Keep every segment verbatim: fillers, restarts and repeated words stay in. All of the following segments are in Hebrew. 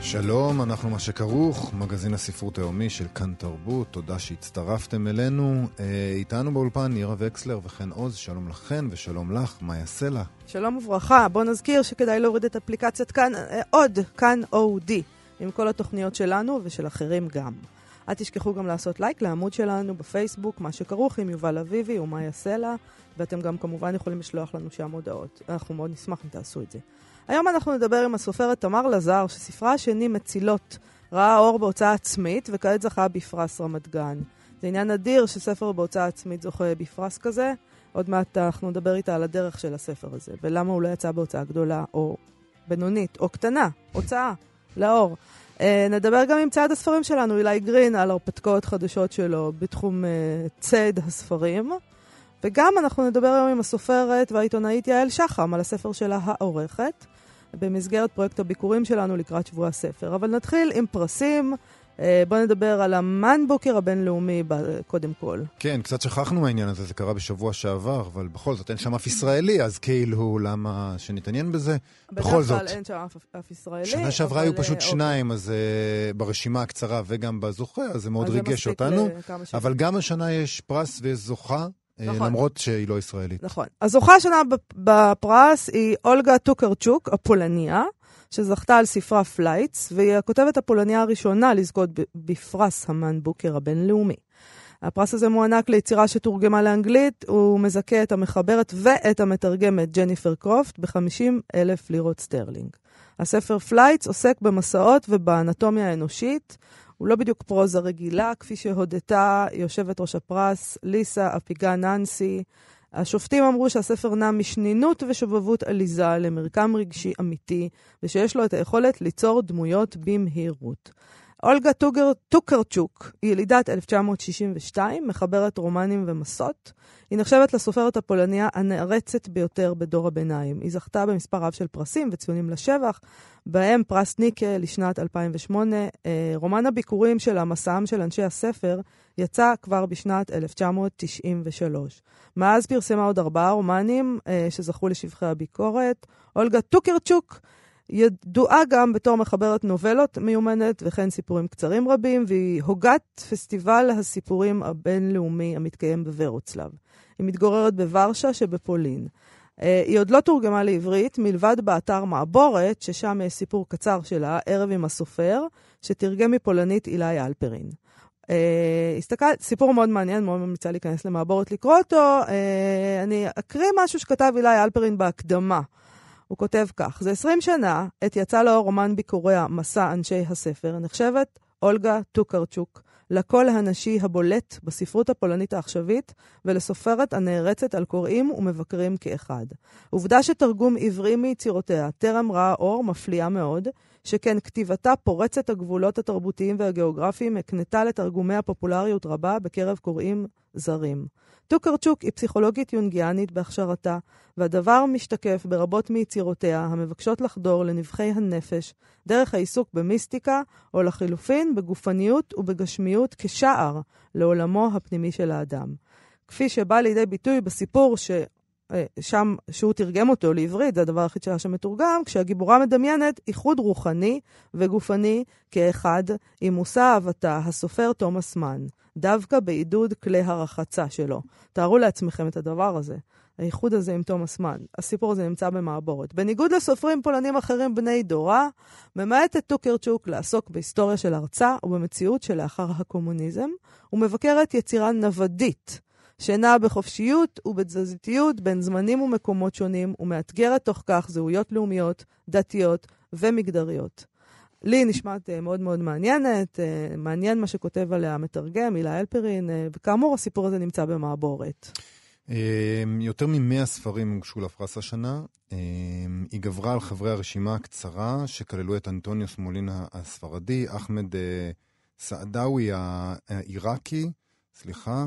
שלום, אנחנו מה שכרוך, מגזין הספרות היומי של כאן תרבות. תודה שהצטרפתם אלינו. איתנו באולפן נירה וקסלר וכן עוז. שלום לכן ושלום לך, מאיה סלע. שלום וברכה. בוא נזכיר שכדאי להוריד את אפליקציית כאן עוד, כאן אודי, עם כל התוכניות שלנו ושל אחרים גם. אל תשכחו גם לעשות לייק לעמוד שלנו בפייסבוק, מה שכרוך עם יובל אביבי ומאיה סלע, ואתם גם כמובן יכולים לשלוח לנו שם הודעות. אנחנו מאוד נשמח אם תעשו את זה. היום אנחנו נדבר עם הסופרת תמר לזר, שספרה השני, מצילות, ראה אור בהוצאה עצמית, וכעת זכה בפרס רמת גן. זה עניין נדיר שספר בהוצאה עצמית זוכה בפרס כזה. עוד מעט אנחנו נדבר איתה על הדרך של הספר הזה, ולמה הוא לא יצא בהוצאה גדולה או בינונית או קטנה, הוצאה לאור. נדבר גם עם צעד הספרים שלנו, אילי גרין, על הרפתקאות חדשות שלו בתחום צעד הספרים. וגם אנחנו נדבר היום עם הסופרת והעיתונאית יעל שחם על הספר שלה העורכת, במסגרת פרויקט הביקורים שלנו לקראת שבוע הספר. אבל נתחיל עם פרסים. בואו נדבר על המאן בוקר הבינלאומי קודם כל. כן, קצת שכחנו מהעניין הזה, זה קרה בשבוע שעבר, אבל בכל זאת אין שם אף ישראלי, אז כאילו למה שנתעניין בזה? בכל זאת. בדרך כלל אין שם אף ישראלי. שנה שעברה היו פשוט שניים, אז ברשימה הקצרה וגם בזוכה, אז זה מאוד ריגש אותנו. אבל גם השנה יש פרס ויש זוכה, למרות שהיא לא ישראלית. נכון. הזוכה השנה בפרס היא אולגה טוקרצ'וק, הפולניה, שזכתה על ספרה פלייטס, והיא הכותבת הפולניה הראשונה לזכות בפרס המאן בוקר הבינלאומי. הפרס הזה מוענק ליצירה שתורגמה לאנגלית, הוא מזכה את המחברת ואת המתרגמת ג'ניפר קרופט ב-חמישים אלף לירות סטרלינג. הספר פלייטס עוסק במסעות ובאנטומיה האנושית, הוא לא בדיוק פרוזה רגילה, כפי שהודתה יושבת ראש הפרס, ליסה אפיגה ננסי. השופטים אמרו שהספר נע משנינות ושובבות עליזה למרקם רגשי אמיתי, ושיש לו את היכולת ליצור דמויות במהירות. אולגה טוקרצ'וק היא ילידת אלף תשע מאות שישים ושתיים, מחברת רומנים ומסות. היא נחשבת לסופרת הפולניה הנערצת ביותר בדור הביניים. היא זכתה במספר רב של פרסים וציונים לשבח, בהם פרס ניקה לשנת אלפיים ושמונה. רומן הביקורים של המסעם של אנשי הספר יצא כבר בשנת אלף תשע מאות תשעים ושלוש. מאז פרסמה עוד ארבעה רומנים שזכו לשבחי הביקורת. אולגה טוקרצ'וק ידועה גם בתור מחברת נובלות מיומנת וכן סיפורים קצרים רבים, והיא הוגת פסטיבל הסיפורים הבינלאומי המתקיים בוורוצלב. היא מתגוררת בוורשה שבפולין. היא עוד לא תורגמה לעברית, מלבד באתר מעבורת, ששם יש סיפור קצר שלה, ערב עם הסופר, שתרגם מפולנית אילי אלפרין. הסתכל, סיפור מאוד מעניין, מאוד ממליצה להיכנס למעבורת לקרוא אותו. אני אקריא משהו שכתב אילי אלפרין בהקדמה. הוא כותב כך: זה עשרים שנה, עת יצא לאור רומן ביקוריה, מסע אנשי הספר, נחשבת אולגה טוקרצ'וק לקול הנשי הבולט בספרות הפולנית העכשווית, ולסופרת הנערצת על קוראים ומבקרים כאחד. עובדה שתרגום עברי מיצירותיה טרם ראה אור מפליאה מאוד, שכן כתיבתה פורצת הגבולות התרבותיים והגיאוגרפיים הקנתה לתרגומי הפופולריות רבה בקרב קוראים זרים. טוקרצ'וק היא פסיכולוגית יונגיאנית בהכשרתה, והדבר משתקף ברבות מיצירותיה המבקשות לחדור לנבחי הנפש, דרך העיסוק במיסטיקה או לחילופין בגופניות ובגשמיות כשער לעולמו הפנימי של האדם. כפי שבא לידי ביטוי בסיפור ש... שם שהוא תרגם אותו לעברית, זה הדבר הכי שהיה שמתורגם, כשהגיבורה מדמיינת איחוד רוחני וגופני כאחד עם מושא אהבתה, הסופר תומאס מאן, דווקא בעידוד כלי הרחצה שלו. תארו לעצמכם את הדבר הזה, האיחוד הזה עם תומאס מאן. הסיפור הזה נמצא במעבורת. בניגוד לסופרים פולנים אחרים בני דורה, ממעטת טוקרצ'וק לעסוק בהיסטוריה של ארצה ובמציאות שלאחר הקומוניזם, ומבקרת יצירה נוודית, שינה בחופשיות ובתזזיתיות בין זמנים ומקומות שונים, ומאתגרת תוך כך זהויות לאומיות, דתיות ומגדריות. לי נשמעת מאוד מאוד מעניינת, מעניין מה שכותב עליה המתרגם, אילי אלפרין, וכאמור הסיפור הזה נמצא במעבורת. יותר ממאה ספרים הוגשו לפרס השנה, היא גברה על חברי הרשימה הקצרה, שכללו את אנטוניו שמולינה הספרדי, אחמד סעדאוי העיראקי, סליחה,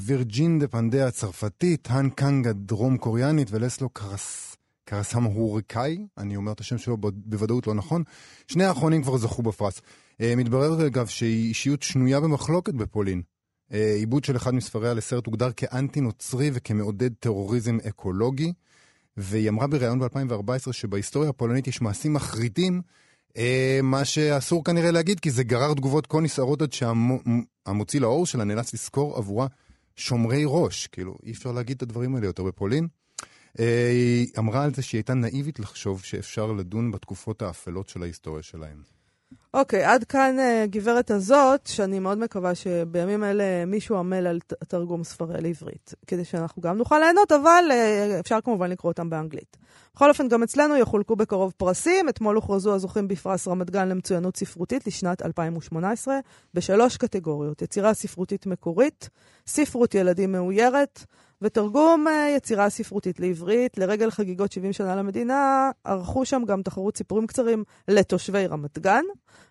וירג'ין דפנדה הצרפתית, האן קנגה דרום קוריאנית, ולסלו קרס, קרסם הוריקאי, אני אומר את השם שלו בוודאות לא נכון, שני האחרונים כבר זכו בפרס. מתברר אגב שהיא אישיות שנויה במחלוקת בפולין. עיבוד של אחד מספריה לסרט הוגדר כאנטי נוצרי וכמעודד טרוריזם אקולוגי, והיא אמרה בריאיון ב-אלפיים וארבע עשרה שבהיסטוריה הפולנית יש מעשים מחרידים, מה שאסור כנראה להגיד, כי זה גרר תגובות כה נסערות עד שהמוציא לאור שלה נאלץ לזכור עבורה שומרי ראש, כאילו אי אפשר להגיד את הדברים האלה יותר בפולין. היא אמרה על זה שהיא הייתה נאיבית לחשוב שאפשר לדון בתקופות האפלות של ההיסטוריה שלהם. אוקיי, עד כאן גברת הזאת, שאני מאוד מקווה שבימים אלה מישהו עמל על תרגום ספרי לעברית, כדי שאנחנו גם נוכל ליהנות, אבל אפשר כמובן לקרוא אותם באנגלית. בכל אופן, גם אצלנו יחולקו בקרוב פרסים, אתמול הוכרזו הזוכים בפרס רמת גן למצוינות ספרותית לשנת אלפיים ושמונה עשרה, בשלוש קטגוריות, יצירה ספרותית מקורית, ספרות ילדים מאוירת, ותרגום יצירה ספרותית לעברית. לרגל חגיגות שבעים שנה למדינה, ערכו שם גם תחרות סיפורים קצרים לתושבי רמת גן,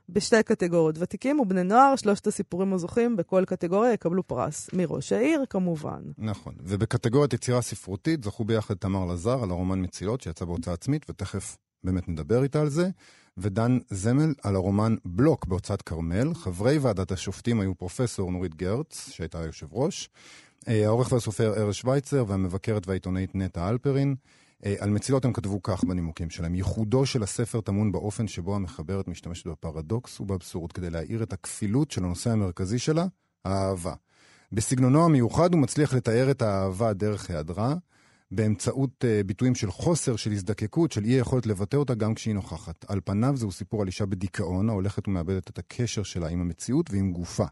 בשתי קטגוריות, ותיקים ובני נוער, שלושת הסיפורים הזוכים בכל קטגוריה יקבלו פרס מראש העיר, כמובן. נכון, ובקטגוריית יצירה ספרותית זכו ביחד תמר לזר על הרומן מצילות, שיצא בהוצאה עצמית, ותכף באמת נדבר איתה על זה, ודן זמל על הרומן בלוק בהוצאת כרמל. חברי ועדת השופטים היו פרופסור נורית גרץ, שהייתה יושב ראש, העורך והסופר ארז שוויצר והמבקרת והעיתונאית נטע אלפרין. על מצילות הם כתבו כך בנימוקים שלהם: ייחודו של הספר טמון באופן שבו המחברת משתמשת בפרדוקס ובאבסורד כדי להאיר את הכפילות של הנושא המרכזי שלה, האהבה. בסגנונו המיוחד הוא מצליח לתאר את האהבה דרך היעדרה, באמצעות ביטויים של חוסר, של הזדקקות, של אי יכולת לבטא אותה גם כשהיא נוכחת. על פניו זהו סיפור על אישה בדיכאון, ההולכת ומאבדת את הקשר שלה עם המציאות ועם גופה.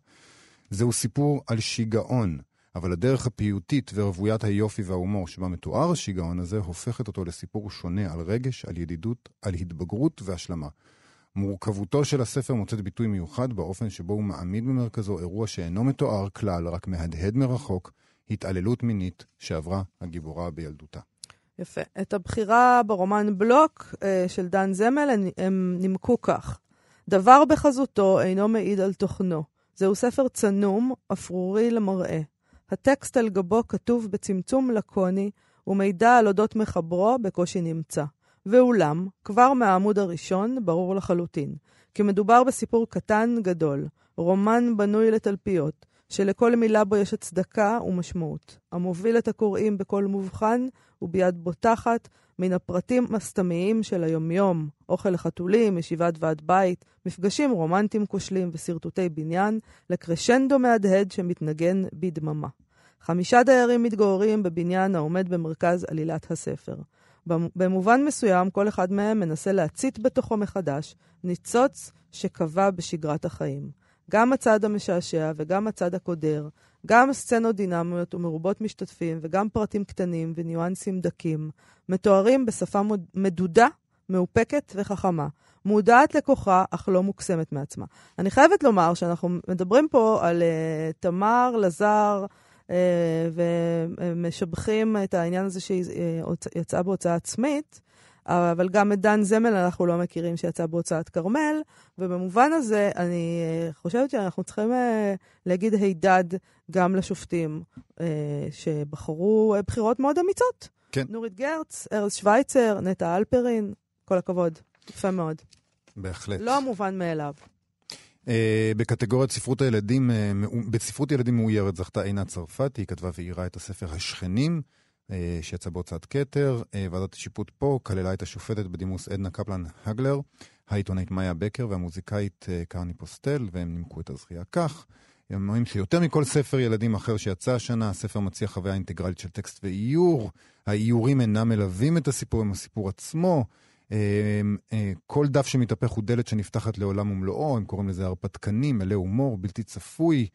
זהו סיפור על שיגעון, אבל הדרך הפיוטית ורוויית היופי וההומור שבה מתואר השיגעון הזה הופכת אותו לסיפור שונה על רגש, על ידידות, על התבגרות והשלמה. מורכבותו של הספר מוצאת ביטוי מיוחד באופן שבו הוא מעמיד במרכזו אירוע שאינו מתואר כלל, רק מהדהד מרחוק, התעללות מינית שעברה הגיבורה בילדותה. יפה. את הבחירה ברומן בלוק של דן זמל הם נימקו כך: דבר בחזותו אינו מעיד על תוכנו. זהו ספר צנום, אפרורי למראה. הטקסט על גבו כתוב בצמצום לקוני, ומידע על אודות מחברו בקושי נמצא. ואולם, כבר מהעמוד הראשון ברור לחלוטין, כי מדובר בסיפור קטן גדול, רומן בנוי לתלפיות, שלכל מילה בו יש הצדקה ומשמעות, המוביל את הקוראים בכל מובחן וביד בוטחת, מן הפרטים הסתמיים של היומיום, אוכל לחתולים, ישיבת ועד בית, מפגשים רומנטיים כושלים וסרטוטי בניין, לקרשנדו מהדהד שמתנגן בדממה. חמישה דיירים מתגוררים בבניין העומד במרכז עלילת הספר. במובן מסוים, כל אחד מהם מנסה להצית בתוכו מחדש, ניצוץ שקבע בשגרת החיים. גם הצד המשעשע וגם הצד הקודר, גם סצנות דינמיות ומרובות משתתפים, וגם פרטים קטנים וניואנסים דקים, מתוארים בשפה מדודה, מאופקת וחכמה, מודעת לכוחה, אך לא מוקסמת מעצמה. אני חייבת לומר שאנחנו מדברים פה על uh, תמר לזר, uh, ומשבחים את העניין הזה שיצאה uh, בהוצאה עצמית, אבל גם את דן זמל אנחנו לא מכירים שיצא בהוצאת כרמל, ובמובן הזה אני חושבת שאנחנו צריכים להגיד הידד גם לשופטים שבחרו בחירות מאוד אמיצות. כן. נורית גרץ, ארז שוויצר, נטע אלפרין, כל הכבוד, יפה מאוד. בהחלט. לא מובן מאליו. בקטגוריית ספרות הילדים, בספרות ילדים מאוירת זכתה עינה צרפת, היא כתבה ואירה את הספר השכנים, שיצא בהוצאת כתר. ועדת השיפוט פה כללה את השופטת בדימוס עדנה קפלן הגלר, העיתונאית מאיה בקר והמוזיקאית קרני פוסטל, והם נימקו את הזכייה כך: הם אומרים שיותר מכל ספר ילדים אחר שיצא השנה, הספר מציע חוויה אינטגרלית של טקסט ואיור, האיורים אינם מלווים את הסיפור עם הסיפור עצמו, כל דף שמתהפך הוא דלת שנפתחת לעולם ומלואו, הם קוראים לזה הרפתקנים, מלא הומור, בלתי צפוי.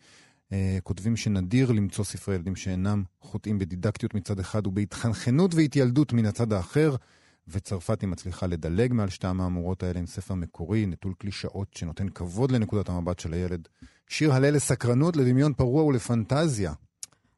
כותבים שנדיר למצוא ספרי ילדים שאינם חוטאים בדידקטיות מצד אחד ובהתחנכנות והתיילדות מן הצד האחר, וצרפת היא מצליחה לדלג מעל שתי המהמורות האלה עם ספר מקורי, נטול קלישאות שנותן כבוד לנקודת המבט של הילד, שיר הלל לסקרנות, לדמיון פרוע ולפנטזיה.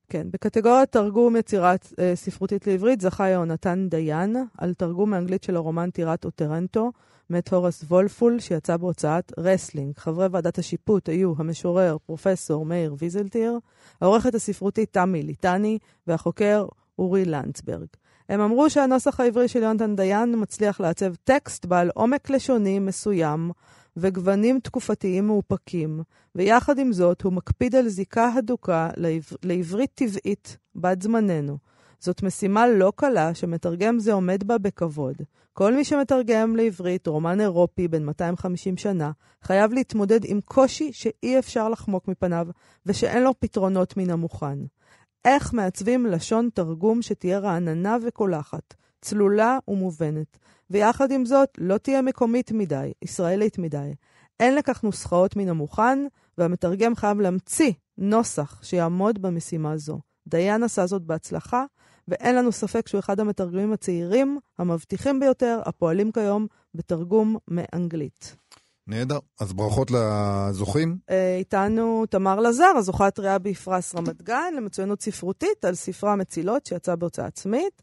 כן, בקטגוריית תרגום יצירת אה, ספרותית לעברית זכה יונתן דיין על תרגום האנגלית של הרומן טירת אוטרנטו, מת הורס וולפול שיצא בהוצאת רסלינג. חברי ועדת השיפוט היו המשורר פרופסור מאיר ויזלטיר, העורכת הספרותית תמי ליטני והחוקר אורי לנצברג. הם אמרו שהנוסח העברי של יונתן דיין מצליח לעצב טקסט בעל עומק לשוני מסוים וגוונים תקופתיים מאופקים, ויחד עם זאת הוא מקפיד על זיקה הדוקה לעבר... לעברית טבעית בת זמננו. זאת משימה לא קלה שמתרגם זה עומד בה בכבוד. כל מי שמתרגם לעברית רומן אירופי בין מאתיים וחמישים שנה חייב להתמודד עם קושי שאי אפשר לחמוק מפניו ושאין לו פתרונות מן המוכן. איך מעצבים לשון תרגום שתהיה רעננה וקולחת, צלולה ומובנת, ויחד עם זאת לא תהיה מקומית מדי, ישראלית מדי. אין לכך נוסחאות מן המוכן, והמתרגם חייב להמציא נוסח שיעמוד במשימה זו. דיין עשה זאת בהצלחה, ואין לנו ספק שהוא אחד המתרגמים הצעירים, המבטיחים ביותר, הפועלים כיום בתרגום מאנגלית. נהדר, אז ברכות לזוכים. איתנו תמר לזר, הזוכה הטריה בפרס רמת גן, למצוינות ספרותית על ספרה מצילות שיצא בהוצאה עצמית.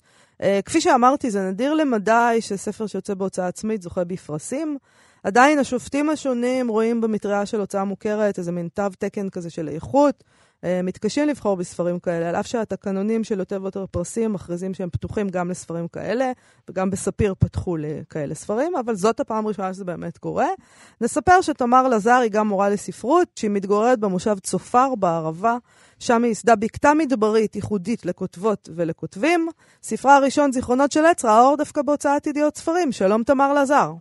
כפי שאמרתי, זה נדיר למדי שספר שיוצא בהוצאה עצמית זוכה בפרסים. עדיין השופטים השונים רואים במטריה של הוצאה מוכרת איזה מין תו תקן כזה של איכות, מתקשים לבחור בספרים כאלה, על אף שהתקנונים של יותר ויותר פרסים מכריזים שהם פתוחים גם לספרים כאלה, וגם בספיר פתחו לכאלה ספרים, אבל זאת הפעם ראשונה שזה באמת קורה. נספר שתמר לזר היא גם מורה לספרות, שהיא מתגוררת במושב צופר בערבה, שם היא יסדה בקתה מדברית ייחודית לכותבות ולכותבים. ספרה הראשון, זיכרונות של עץ, ראה אור דווקא בהוצאת ידיעות ספרים. שלום תמר לזר.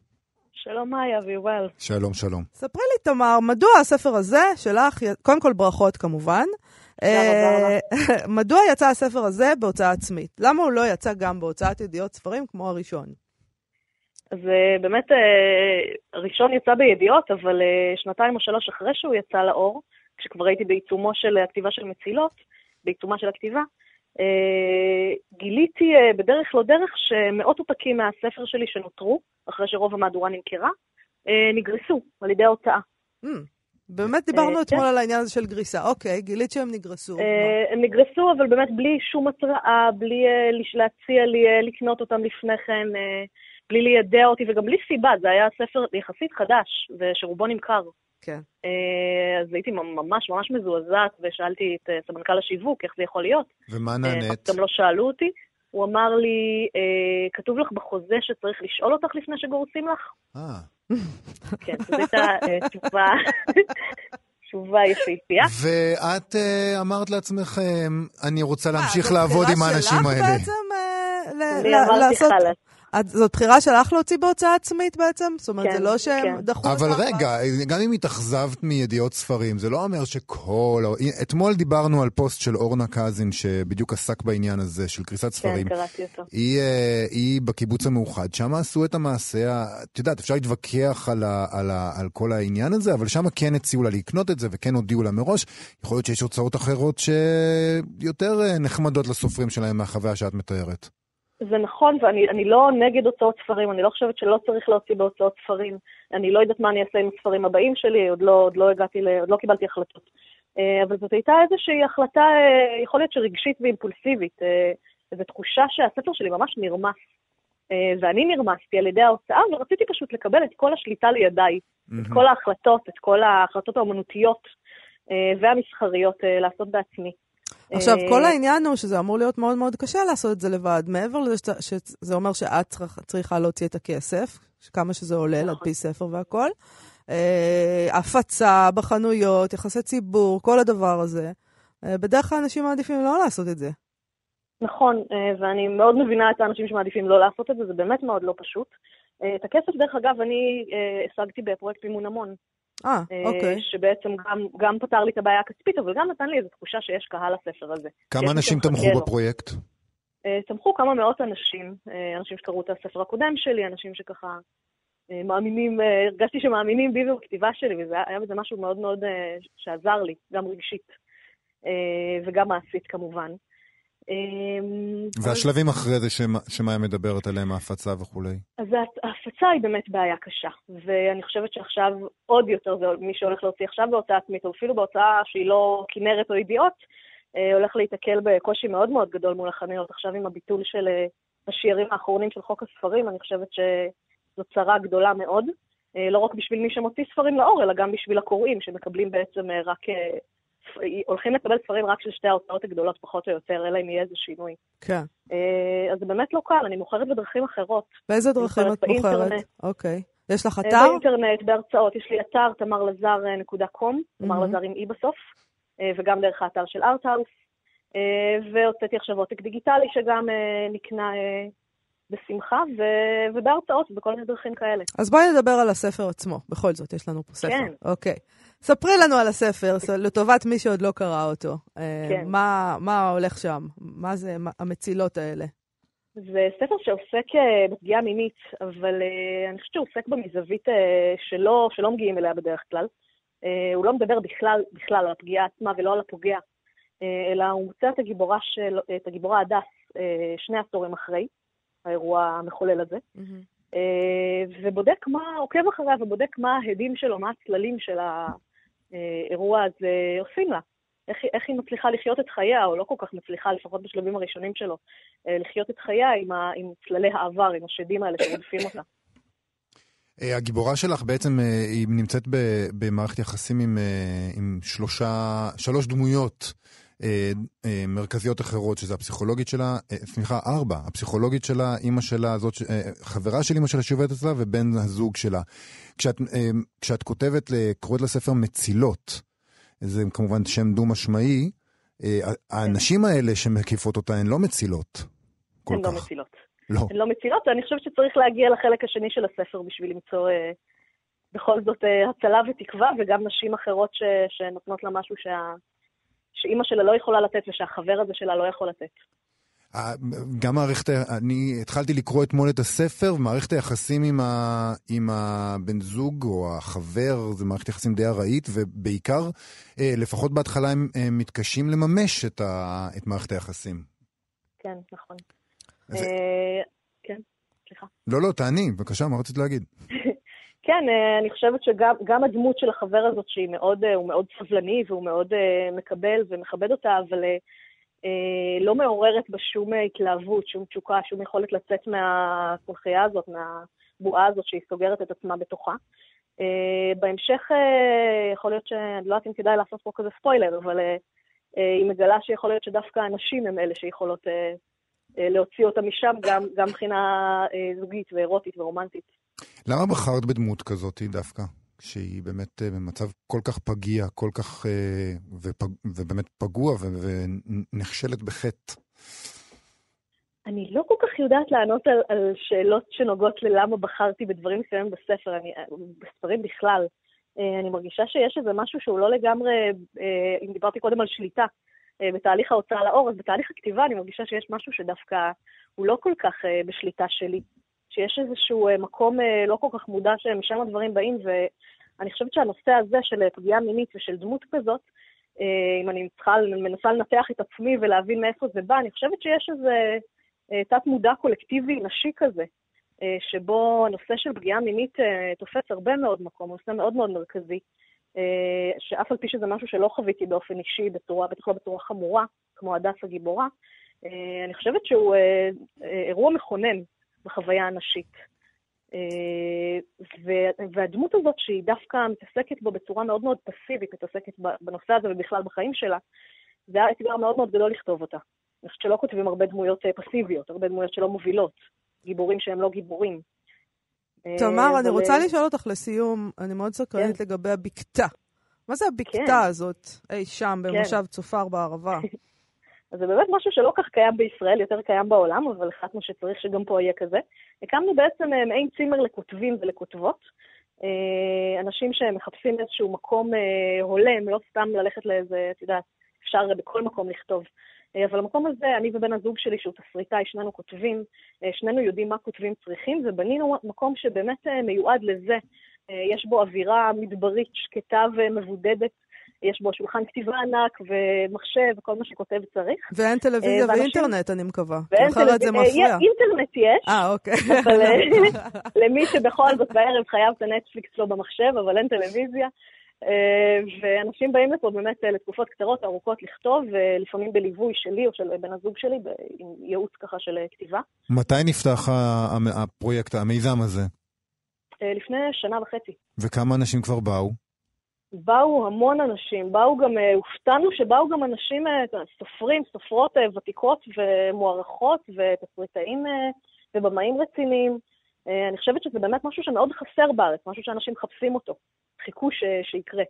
שלום מאיה ויובל. שלום, שלום. ספרי לי תמר, מדוע הספר הזה שלך, קודם כל ברכות כמובן, מדוע יצא הספר הזה בהוצאה עצמית? למה הוא לא יצא גם בהוצאת ידיעות ספרים כמו הראשון? אז באמת, הראשון יצא בידיעות, אבל שנתיים או שלוש אחרי שהוא יצא לאור, כשכבר הייתי בעיצומו של הכתיבה של מצילות, בעיצומה של הכתיבה, גיליתי בדרך לא דרך שמאות עותקים מהספר שלי שנותרו, אחרי שרוב המהדורה נמכרה, נגרסו על ידי ההוצאה. באמת דיברנו אתמול על העניין הזה של גריסה. אוקיי, גילית שהם נגרסו. הם נגרסו, אבל באמת בלי שום התראה, בלי להציע לי לקנות אותם לפני כן, בלי לידע אותי, וגם בלי סיבה, זה היה ספר יחסית חדש, ושרובו נמכר. כן. אז הייתי ממש ממש מזועזעת, ושאלתי את סמנכ"ל השיווק, איך זה יכול להיות. ומה נענית? גם לא שאלו אותי. הוא אמר לי, כתוב לך בחוזה שצריך לשאול אותך לפני שגורסים לך. אה. כן, זאת הייתה תשובה, תשובה יפהפייה. ואת אמרת לעצמך, אני רוצה להמשיך לעבוד עם האנשים האלה. זאת בחירה שלך בעצם לעשות... זו בחירה שלך להוציא בהוצאה עצמית בעצם? זאת אומרת, זה לא שהם דחו... אבל רגע, גם אם התאכזבת מידיעות ספרים, זה לא אומר שכל... אתמול דיברנו על פוסט של אורנה קזין, שבדיוק עסק בעניין הזה של קריסת ספרים. כן, קראתי אותו. היא בקיבוץ המאוחד, שם עשו את המעשה, את יודעת, אפשר להתווכח על כל העניין הזה, אבל שם כן הציעו לה לקנות את זה, וכן הודיעו לה מראש. יכול להיות שיש הוצאות אחרות שיותר נחמדות לסופרים שלהם מהחוויה שאת מתארת. זה נכון, ואני אני לא נגד הוצאות ספרים, אני לא חושבת שלא צריך להוציא בהוצאות ספרים, אני לא יודעת מה אני אעשה עם הספרים הבאים שלי, עוד לא, עוד לא הגעתי, עוד לא קיבלתי החלטות. אבל זאת הייתה איזושהי החלטה, יכול להיות שרגשית ואימפולסיבית, איזו תחושה שהספר שלי ממש נרמס, ואני נרמסתי על ידי ההוצאה, ורציתי פשוט לקבל את כל השליטה לידיי, את כל ההחלטות, את כל ההחלטות האומנותיות והמסחריות לעשות בעצמי. עכשיו, כל העניין הוא שזה אמור להיות מאוד מאוד קשה לעשות את זה לבד, מעבר לזה שזה אומר שאת צריכה להוציא את הכסף, כמה שזה עולה, על פי ספר והכל, הפצה בחנויות, יחסי ציבור, כל הדבר הזה. בדרך כלל אנשים מעדיפים לא לעשות את זה. נכון, ואני מאוד מבינה את האנשים שמעדיפים לא לעשות את זה, זה באמת מאוד לא פשוט. את הכסף, דרך אגב, אני השגתי בפרויקט מימון המון. אה, אוקיי. שבעצם גם, גם פתר לי את הבעיה הכספית, אבל גם נתן לי איזו תחושה שיש קהל לספר הזה. כמה אנשים תמכו בפרויקט? תמכו כמה מאות אנשים, אנשים שקראו את הספר הקודם שלי, אנשים שככה מאמינים, הרגשתי שמאמינים בי ובכתיבה שלי, וזה היה בזה משהו מאוד מאוד שעזר לי, גם רגשית, וגם מעשית כמובן. והשלבים אחרי זה שמאיה מדברת עליהם, ההפצה וכולי? אז ההפצה היא באמת בעיה קשה, ואני חושבת שעכשיו עוד יותר, זה מי שהולך להוציא עכשיו בהוצאה עצמית, או אפילו בהוצאה שהיא לא כנרת או ידיעות, הולך להתקל בקושי מאוד מאוד גדול מול החנויות. עכשיו עם הביטול של השיערים האחרונים של חוק הספרים, אני חושבת זו צרה גדולה מאוד, לא רק בשביל מי שמוציא ספרים לאור, אלא גם בשביל הקוראים, שמקבלים בעצם רק, הולכים לקבל ספרים רק של שתי ההוצאות הגדולות, פחות או יותר, אלא אם יהיה איזה שינוי. כן. אז זה באמת לא קל, אני מוכרת בדרכים אחרות. באיזה דרכים את מוכרת? אוקיי. יש לך אתר? באינטרנט, בהרצאות, יש לי אתר תמר לזר נקודה קום, תמר לזר עם אי בסוף, וגם דרך האתר של ארטהאוס, והוצאתי עכשיו עותק דיגיטלי שגם נקנה בשמחה, ובהרצאות, בכל מיני דרכים כאלה. אז בואי נדבר על הספר עצמו, בכל זאת, יש לנו פה ספר. כן. אוקיי. ספרי לנו על הספר, לטובת מי שעוד לא קרא אותו. כן. מה, מה הולך שם? מה זה המצילות האלה? זה ספר שעוסק בפגיעה מינית, אבל אני חושבת שהוא עוסק במזווית שלא, שלא מגיעים אליה בדרך כלל. הוא לא מדבר בכלל, בכלל על הפגיעה עצמה ולא על הפוגע, אלא הוא מוצא את הגיבורה, של, את הגיבורה הדס שני עשורים אחרי, האירוע המחולל הזה, mm-hmm. ובודק מה, עוקב אחריה ובודק מה ההדים שלו, מה הצללים של האירוע הזה עושים לה. איך, איך היא מצליחה לחיות את חייה, או לא כל כך מצליחה, לפחות בשלבים הראשונים שלו, לחיות את חייה עם, ה, עם צללי העבר, עם השדים האלה שרודפים אותה. הגיבורה שלך בעצם היא נמצאת במערכת יחסים עם, עם שלושה, שלוש דמויות מרכזיות אחרות, שזה הפסיכולוגית שלה, סליחה, ארבע, הפסיכולוגית שלה, אמא שלה, הזאת, חברה של אמא שלה שעובדת אצלה, ובן הזוג שלה. כשאת, כשאת כותבת, קוראת לספר מצילות, זה כמובן שם דו משמעי, האנשים האלה שמקיפות אותה הן לא מצילות. הן לא מצילות. לא. הן לא מצילות, אני חושבת שצריך להגיע לחלק השני של הספר בשביל למצוא אה, בכל זאת אה, הצלה ותקווה, וגם נשים אחרות ש, שנותנות לה משהו שה, שאימא שלה לא יכולה לתת ושהחבר הזה שלה לא יכול לתת. גם מערכת, אני התחלתי לקרוא אתמול את הספר, ומערכת היחסים עם, ה, עם הבן זוג או החבר, זה מערכת יחסים די הרעית, ובעיקר, אה, לפחות בהתחלה הם אה, מתקשים לממש את, ה, את מערכת היחסים. כן, נכון. כן, סליחה. לא, לא, תעני, בבקשה, מה רצית להגיד? כן, אני חושבת שגם הדמות של החבר הזאת, שהיא מאוד, הוא מאוד סבלני והוא מאוד מקבל ומכבד אותה, אבל לא מעוררת בשום התלהבות, שום תשוקה, שום יכולת לצאת מהקולחייה הזאת, מהבועה הזאת שהיא סוגרת את עצמה בתוכה. בהמשך, יכול להיות שאני לא יודעת אם כדאי לעשות פה כזה ספוילר, אבל היא מגלה שיכול להיות שדווקא הנשים הם אלה שיכולות להוציא אותה משם, גם, גם מבחינה אה, זוגית ואירוטית ורומנטית. למה בחרת בדמות כזאת דווקא? שהיא באמת אה, במצב כל כך פגיע, כל כך, אה, ופג, ובאמת פגוע ו- ונחשלת בחטא? אני לא כל כך יודעת לענות על, על שאלות שנוגעות ללמה בחרתי בדברים מסוימים בספר, אני, בספרים בכלל. אה, אני מרגישה שיש איזה משהו שהוא לא לגמרי, אה, אם דיברתי קודם על שליטה, בתהליך ההוצאה לאור, אז בתהליך הכתיבה אני מרגישה שיש משהו שדווקא הוא לא כל כך בשליטה שלי, שיש איזשהו מקום לא כל כך מודע שמשם הדברים באים, ואני חושבת שהנושא הזה של פגיעה מינית ושל דמות כזאת, אם אני מנסה לנתח את עצמי ולהבין מאיפה זה בא, אני חושבת שיש איזה תת מודע קולקטיבי נשי כזה, שבו הנושא של פגיעה מינית תופס הרבה מאוד מקום, הוא נושא מאוד מאוד מרכזי, שאף על פי שזה משהו שלא חוויתי באופן אישי, בטח לא בצורה חמורה, כמו הדס הגיבורה, אני חושבת שהוא אירוע מכונן בחוויה הנשית. והדמות הזאת שהיא דווקא מתעסקת בו בצורה מאוד מאוד פסיבית, מתעסקת בנושא הזה ובכלל בחיים שלה, זה היה אתגר מאוד מאוד גדול לכתוב אותה. אני חושבת שלא כותבים הרבה דמויות פסיביות, הרבה דמויות שלא מובילות, גיבורים שהם לא גיבורים. תמר, אני רוצה לשאול אותך לסיום, אני מאוד סקרנית לגבי הבקתה. מה זה הבקתה הזאת, אי שם, במושב צופר בערבה? אז זה באמת משהו שלא כך קיים בישראל, יותר קיים בעולם, אבל החלטנו שצריך שגם פה יהיה כזה. הקמנו בעצם מעין צימר לכותבים ולכותבות, אנשים שמחפשים איזשהו מקום הולם, לא סתם ללכת לאיזה, אתה יודע, אפשר בכל מקום לכתוב. אבל המקום הזה, אני ובן הזוג שלי, שהוא תסריטאי, שנינו כותבים, שנינו יודעים מה כותבים צריכים, ובנינו מקום שבאמת מיועד לזה. יש בו אווירה מדברית, שקטה ומבודדת, יש בו שולחן כתיבה ענק ומחשב וכל מה שכותב צריך. ואין טלוויזיה ואינטרנט, אני מקווה. אחרת זה מפריע. אינטרנט יש. אה, אוקיי. אבל למי שבכל זאת בערב חייב את הנטפליקס לא במחשב, אבל אין טלוויזיה. ואנשים באים לפה באמת לתקופות קצרות ארוכות לכתוב, ולפעמים בליווי שלי או של בן הזוג שלי, עם ייעוץ ככה של כתיבה. מתי נפתח הפרויקט, המיזם הזה? לפני שנה וחצי. וכמה אנשים כבר באו? באו המון אנשים, באו גם, הופתענו שבאו גם אנשים, סופרים, סופרות ותיקות ומוערכות ותסריטאים ובמאים רציניים. אני חושבת שזה באמת משהו שמאוד חסר בארץ, משהו שאנשים מחפשים אותו, חיכו ש- שיקרה.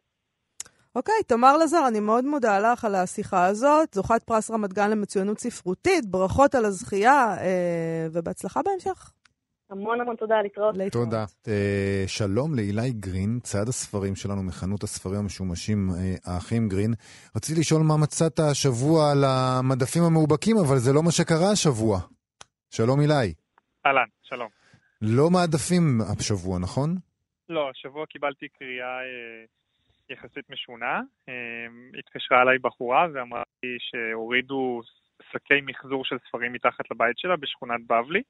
אוקיי, תמר לזר, אני מאוד מודה לך על השיחה הזאת, זוכת פרס רמת גן למצוינות ספרותית, ברכות על הזכייה ובהצלחה בהמשך. המון המון תודה, להתראות. תודה. שלום לאילי גרין, צעד הספרים שלנו, מחנות הספרים המשומשים, האחים גרין. רציתי לשאול מה מצאת השבוע על המדפים המאובקים, אבל זה לא מה שקרה השבוע. שלום אילי. אהלן, שלום. לא מעדפים השבוע, נכון? לא, השבוע קיבלתי קריאה יחסית משונה. התקשרה עליי בחורה ואמרה לי שהורידו שקי מחזור של ספרים מתחת לבית שלה בשכונת בבלי.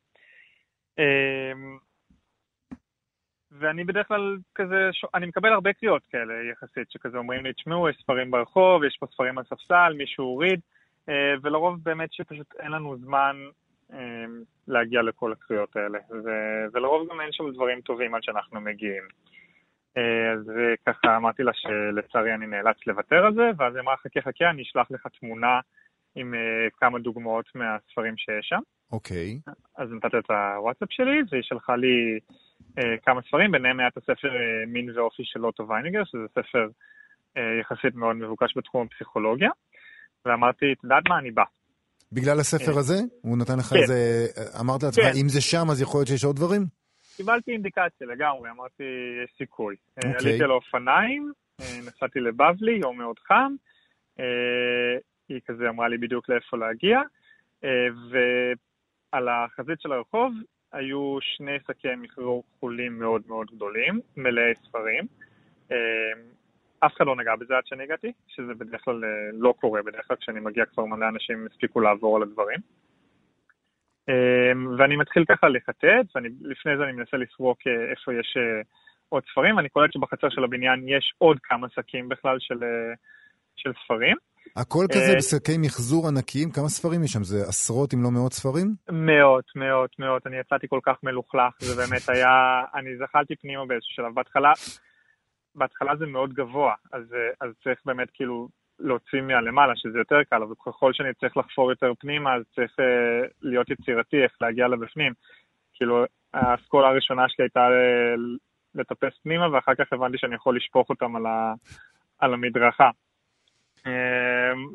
ואני בדרך כלל כזה, אני מקבל הרבה קריאות כאלה יחסית, שכזה אומרים לי, תשמעו, יש ספרים ברחוב, יש פה ספרים על ספסל, מישהו הוריד, ולרוב באמת שפשוט אין לנו זמן להגיע לכל הקריאות האלה, ולרוב גם אין שם דברים טובים עד שאנחנו מגיעים. אז ככה אמרתי לה שלצערי אני נאלץ לוותר על זה, ואז היא אמרה, חכה חכה, אני אשלח לך תמונה עם כמה דוגמאות מהספרים שיש שם. אוקיי. Okay. אז נתתי את הוואטסאפ שלי, והיא שלחה לי אה, כמה ספרים, ביניהם היה את הספר אה, מין ואופי של אוטו וייניגר, שזה ספר אה, יחסית מאוד מבוקש בתחום הפסיכולוגיה, ואמרתי, תדעת מה, אני בא. בגלל הספר אה. הזה? הוא נתן לך כן. איזה, אמרת לעצמך, כן. אם זה שם, אז יכול להיות שיש עוד דברים? קיבלתי אינדיקציה לגמרי, אמרתי, יש סיכוי. Okay. אה, עליתי לאופניים, אה, נסעתי לבבלי, יום מאוד חם, אה, היא כזה אמרה לי בדיוק לאיפה להגיע, אה, ו... על החזית של הרחוב היו שני שקי מחזור כחולים מאוד מאוד גדולים, מלאי ספרים. אף אחד לא נגע בזה עד שאני הגעתי, שזה בדרך כלל לא קורה, בדרך כלל כשאני מגיע כבר מלא אנשים הספיקו לעבור על הדברים. ואני מתחיל ככה לחטט, ולפני זה אני מנסה לסרוק איפה יש עוד ספרים, אני קולט שבחצר של הבניין יש עוד כמה שקים בכלל של, של ספרים. הכל כזה בשקי מחזור ענקיים, כמה ספרים יש שם? זה עשרות אם לא מאות ספרים? מאות, מאות, מאות, אני יצאתי כל כך מלוכלך, זה באמת היה, אני זחלתי פנימה באיזשהו שלב, בהתחלה, בהתחלה זה מאוד גבוה, אז, אז צריך באמת כאילו להוציא מהלמעלה, שזה יותר קל, אבל ככל שאני צריך לחפור יותר פנימה, אז צריך אה, להיות יצירתי, איך להגיע לבפנים, כאילו הסקולה הראשונה שלי הייתה לטפס פנימה, ואחר כך הבנתי שאני יכול לשפוך אותם על, ה, על המדרכה.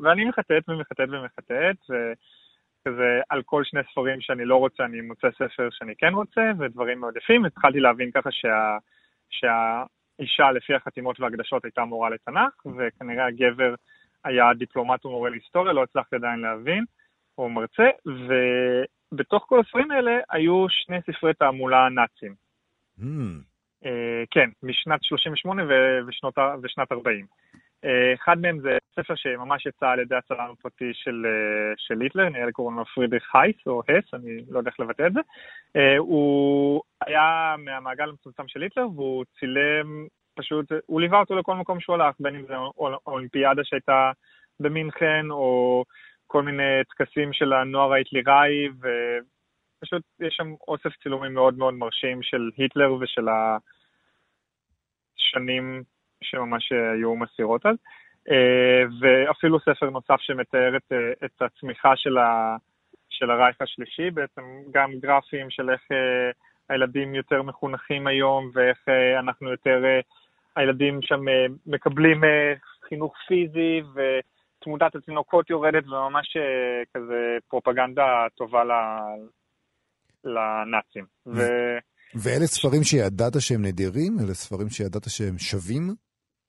ואני מחטט ומחטט ומחטט, וכזה על כל שני ספרים שאני לא רוצה, אני מוצא ספר שאני כן רוצה, ודברים מאוד יפים. התחלתי להבין ככה שה, שהאישה לפי החתימות והקדשות הייתה מורה לתנ"ך, וכנראה הגבר היה דיפלומט ומורה להיסטוריה, לא הצלחתי עדיין להבין, הוא מרצה, ובתוך כל הספרים האלה היו שני ספרי תעמולה נאצים. Mm. כן, משנת שלושים ושמונה ושנות, ושנת ארבעים. אחד מהם זה ספר שממש יצא על ידי הצלם הפרטי של, של היטלר, נראה לי קוראים לו פרידריך הייס או הס, אני לא יודע איך לבטא את זה. הוא היה מהמעגל המצומצם של היטלר, והוא צילם פשוט, הוא ליווה אותו לכל מקום שהוא הלך, בין אם זה אולימפיאדה שהייתה במינכן, או כל מיני טקסים של הנוער ההיטלראי, ופשוט יש שם אוסף צילומים מאוד מאוד מרשים של היטלר ושל השנים... שממש היו מסירות אז, ואפילו ספר נוסף שמתאר את, את הצמיחה של, ה, של הרייך השלישי, בעצם גם גרפים של איך הילדים יותר מחונכים היום, ואיך אנחנו יותר, הילדים שם מקבלים חינוך פיזי, ותמודת התינוקות יורדת, וממש כזה פרופגנדה טובה לנאצים. ו... ואלה ספרים שידעת שהם נדירים? אלה ספרים שידעת שהם שווים?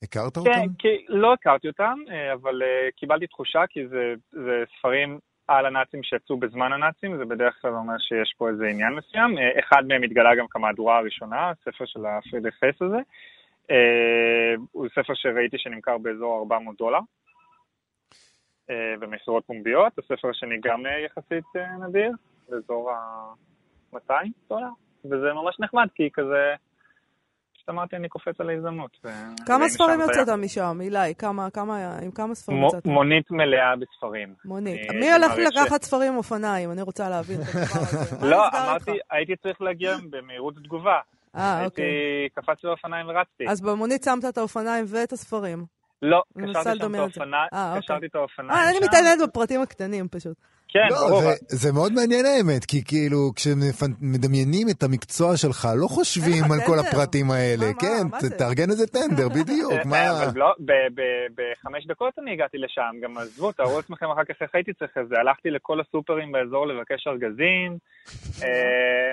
הכרת אותם? כן, לא הכרתי אותם, אבל קיבלתי תחושה, כי זה, זה ספרים על הנאצים שיצאו בזמן הנאצים, זה בדרך כלל אומר שיש פה איזה עניין מסוים. אחד מהם התגלה גם כמהדורה הראשונה, הספר של הפרידריך הייס הזה. הוא ספר שראיתי שנמכר באזור ארבע מאות דולר, במחירות פומביות. הספר השני גם יחסית נדיר, באזור מאתיים דולר. וזה ממש נחמד, כי כזה, כשאמרתי, אני קופץ על ההזדמנות. כמה ספרים יוצאת משם, אילי? כמה, כמה, עם כמה ספרים יוצאת? מונית מלאה בספרים. מונית. מי הולך לקחת ספרים אופניים? אני רוצה להבין את הדבר הזה. לא, אמרתי, הייתי צריך להגיע במהירות תגובה. הייתי, קפצתי באופניים ורצתי. אז במונית שמת את האופניים ואת הספרים. לא, קשרתי שם את האופניים. קשרתי את האופניים. אני מתעניינת בפרטים הקטנים פשוט. כן, ברור. זה מאוד מעניין האמת, כי כאילו כשמדמיינים את המקצוע שלך, לא חושבים על כל הפרטים האלה. כן, תארגן איזה טנדר, בדיוק. אבל לא, בחמש דקות אני הגעתי לשם, גם עזבו, תארו עצמכם אחר כך איך הייתי צריך את זה. הלכתי לכל הסופרים באזור לבקש ארגזים,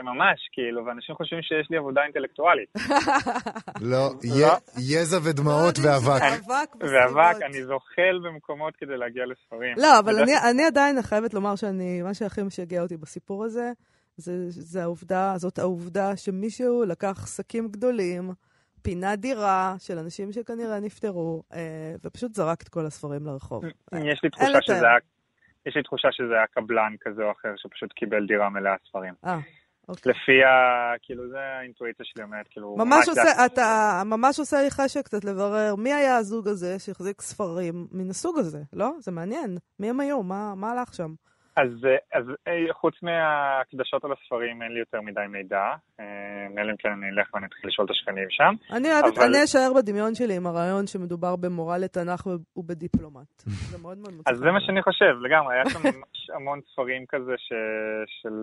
ממש, כאילו, ואנשים חושבים שיש לי עבודה אינטלקטואלית. לא, יזע ודמעות ואבק. ואבק, אני זוחל במקומות כדי להגיע לספרים. לא, אבל אני עדיין חייבת לומר שאני, מה שהכי משגע אותי בסיפור הזה, זה, זה העובדה, זאת העובדה שמישהו לקח שקים גדולים, פינה דירה של אנשים שכנראה נפטרו, אה, ופשוט זרק את כל הספרים לרחוב. יש לי תחושה שזה היה, יש לי תחושה שזה היה קבלן כזה או אחר, שפשוט קיבל דירה מלאה ספרים. אה, אוקיי. לפי ה... כאילו, זה האינטואיציה שלי, אומרת, כאילו... ממש עושה, אתה ממש עושה לי חשק קצת לברר מי היה הזוג הזה שהחזיק ספרים מן הסוג הזה, לא? זה מעניין. מי הם היו? מה, מה הלך שם? אז, אז חוץ מהקדשות על הספרים, אין לי יותר מדי מידע. אלא אם כן אני אלך ואני אתחיל לשאול את השכנים שם. אני אוהבת, אבל... אני אשאר בדמיון שלי עם הרעיון שמדובר במורה לתנ"ך ובדיפלומט. זה מאוד מאוד מוצא. אז זה מה שאני חושב, לגמרי. היה שם המון ספרים כזה ש... של...